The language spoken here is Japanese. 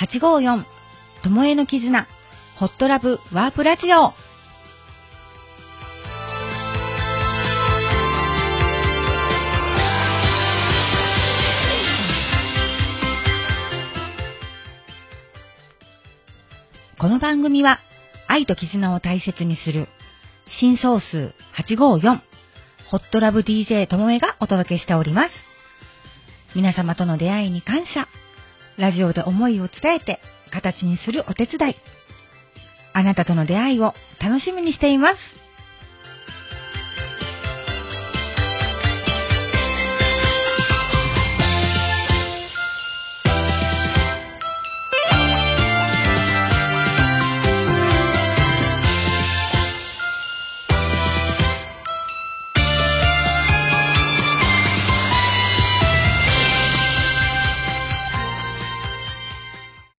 854ともえの絆ホットラブワープラジオ。この番組は愛と絆を大切にする新総数854ホットラブ DJ ともえがお届けしております。皆様との出会いに感謝、ラジオで思いを伝えて形にするお手伝い、あなたとの出会いを楽しみにしています。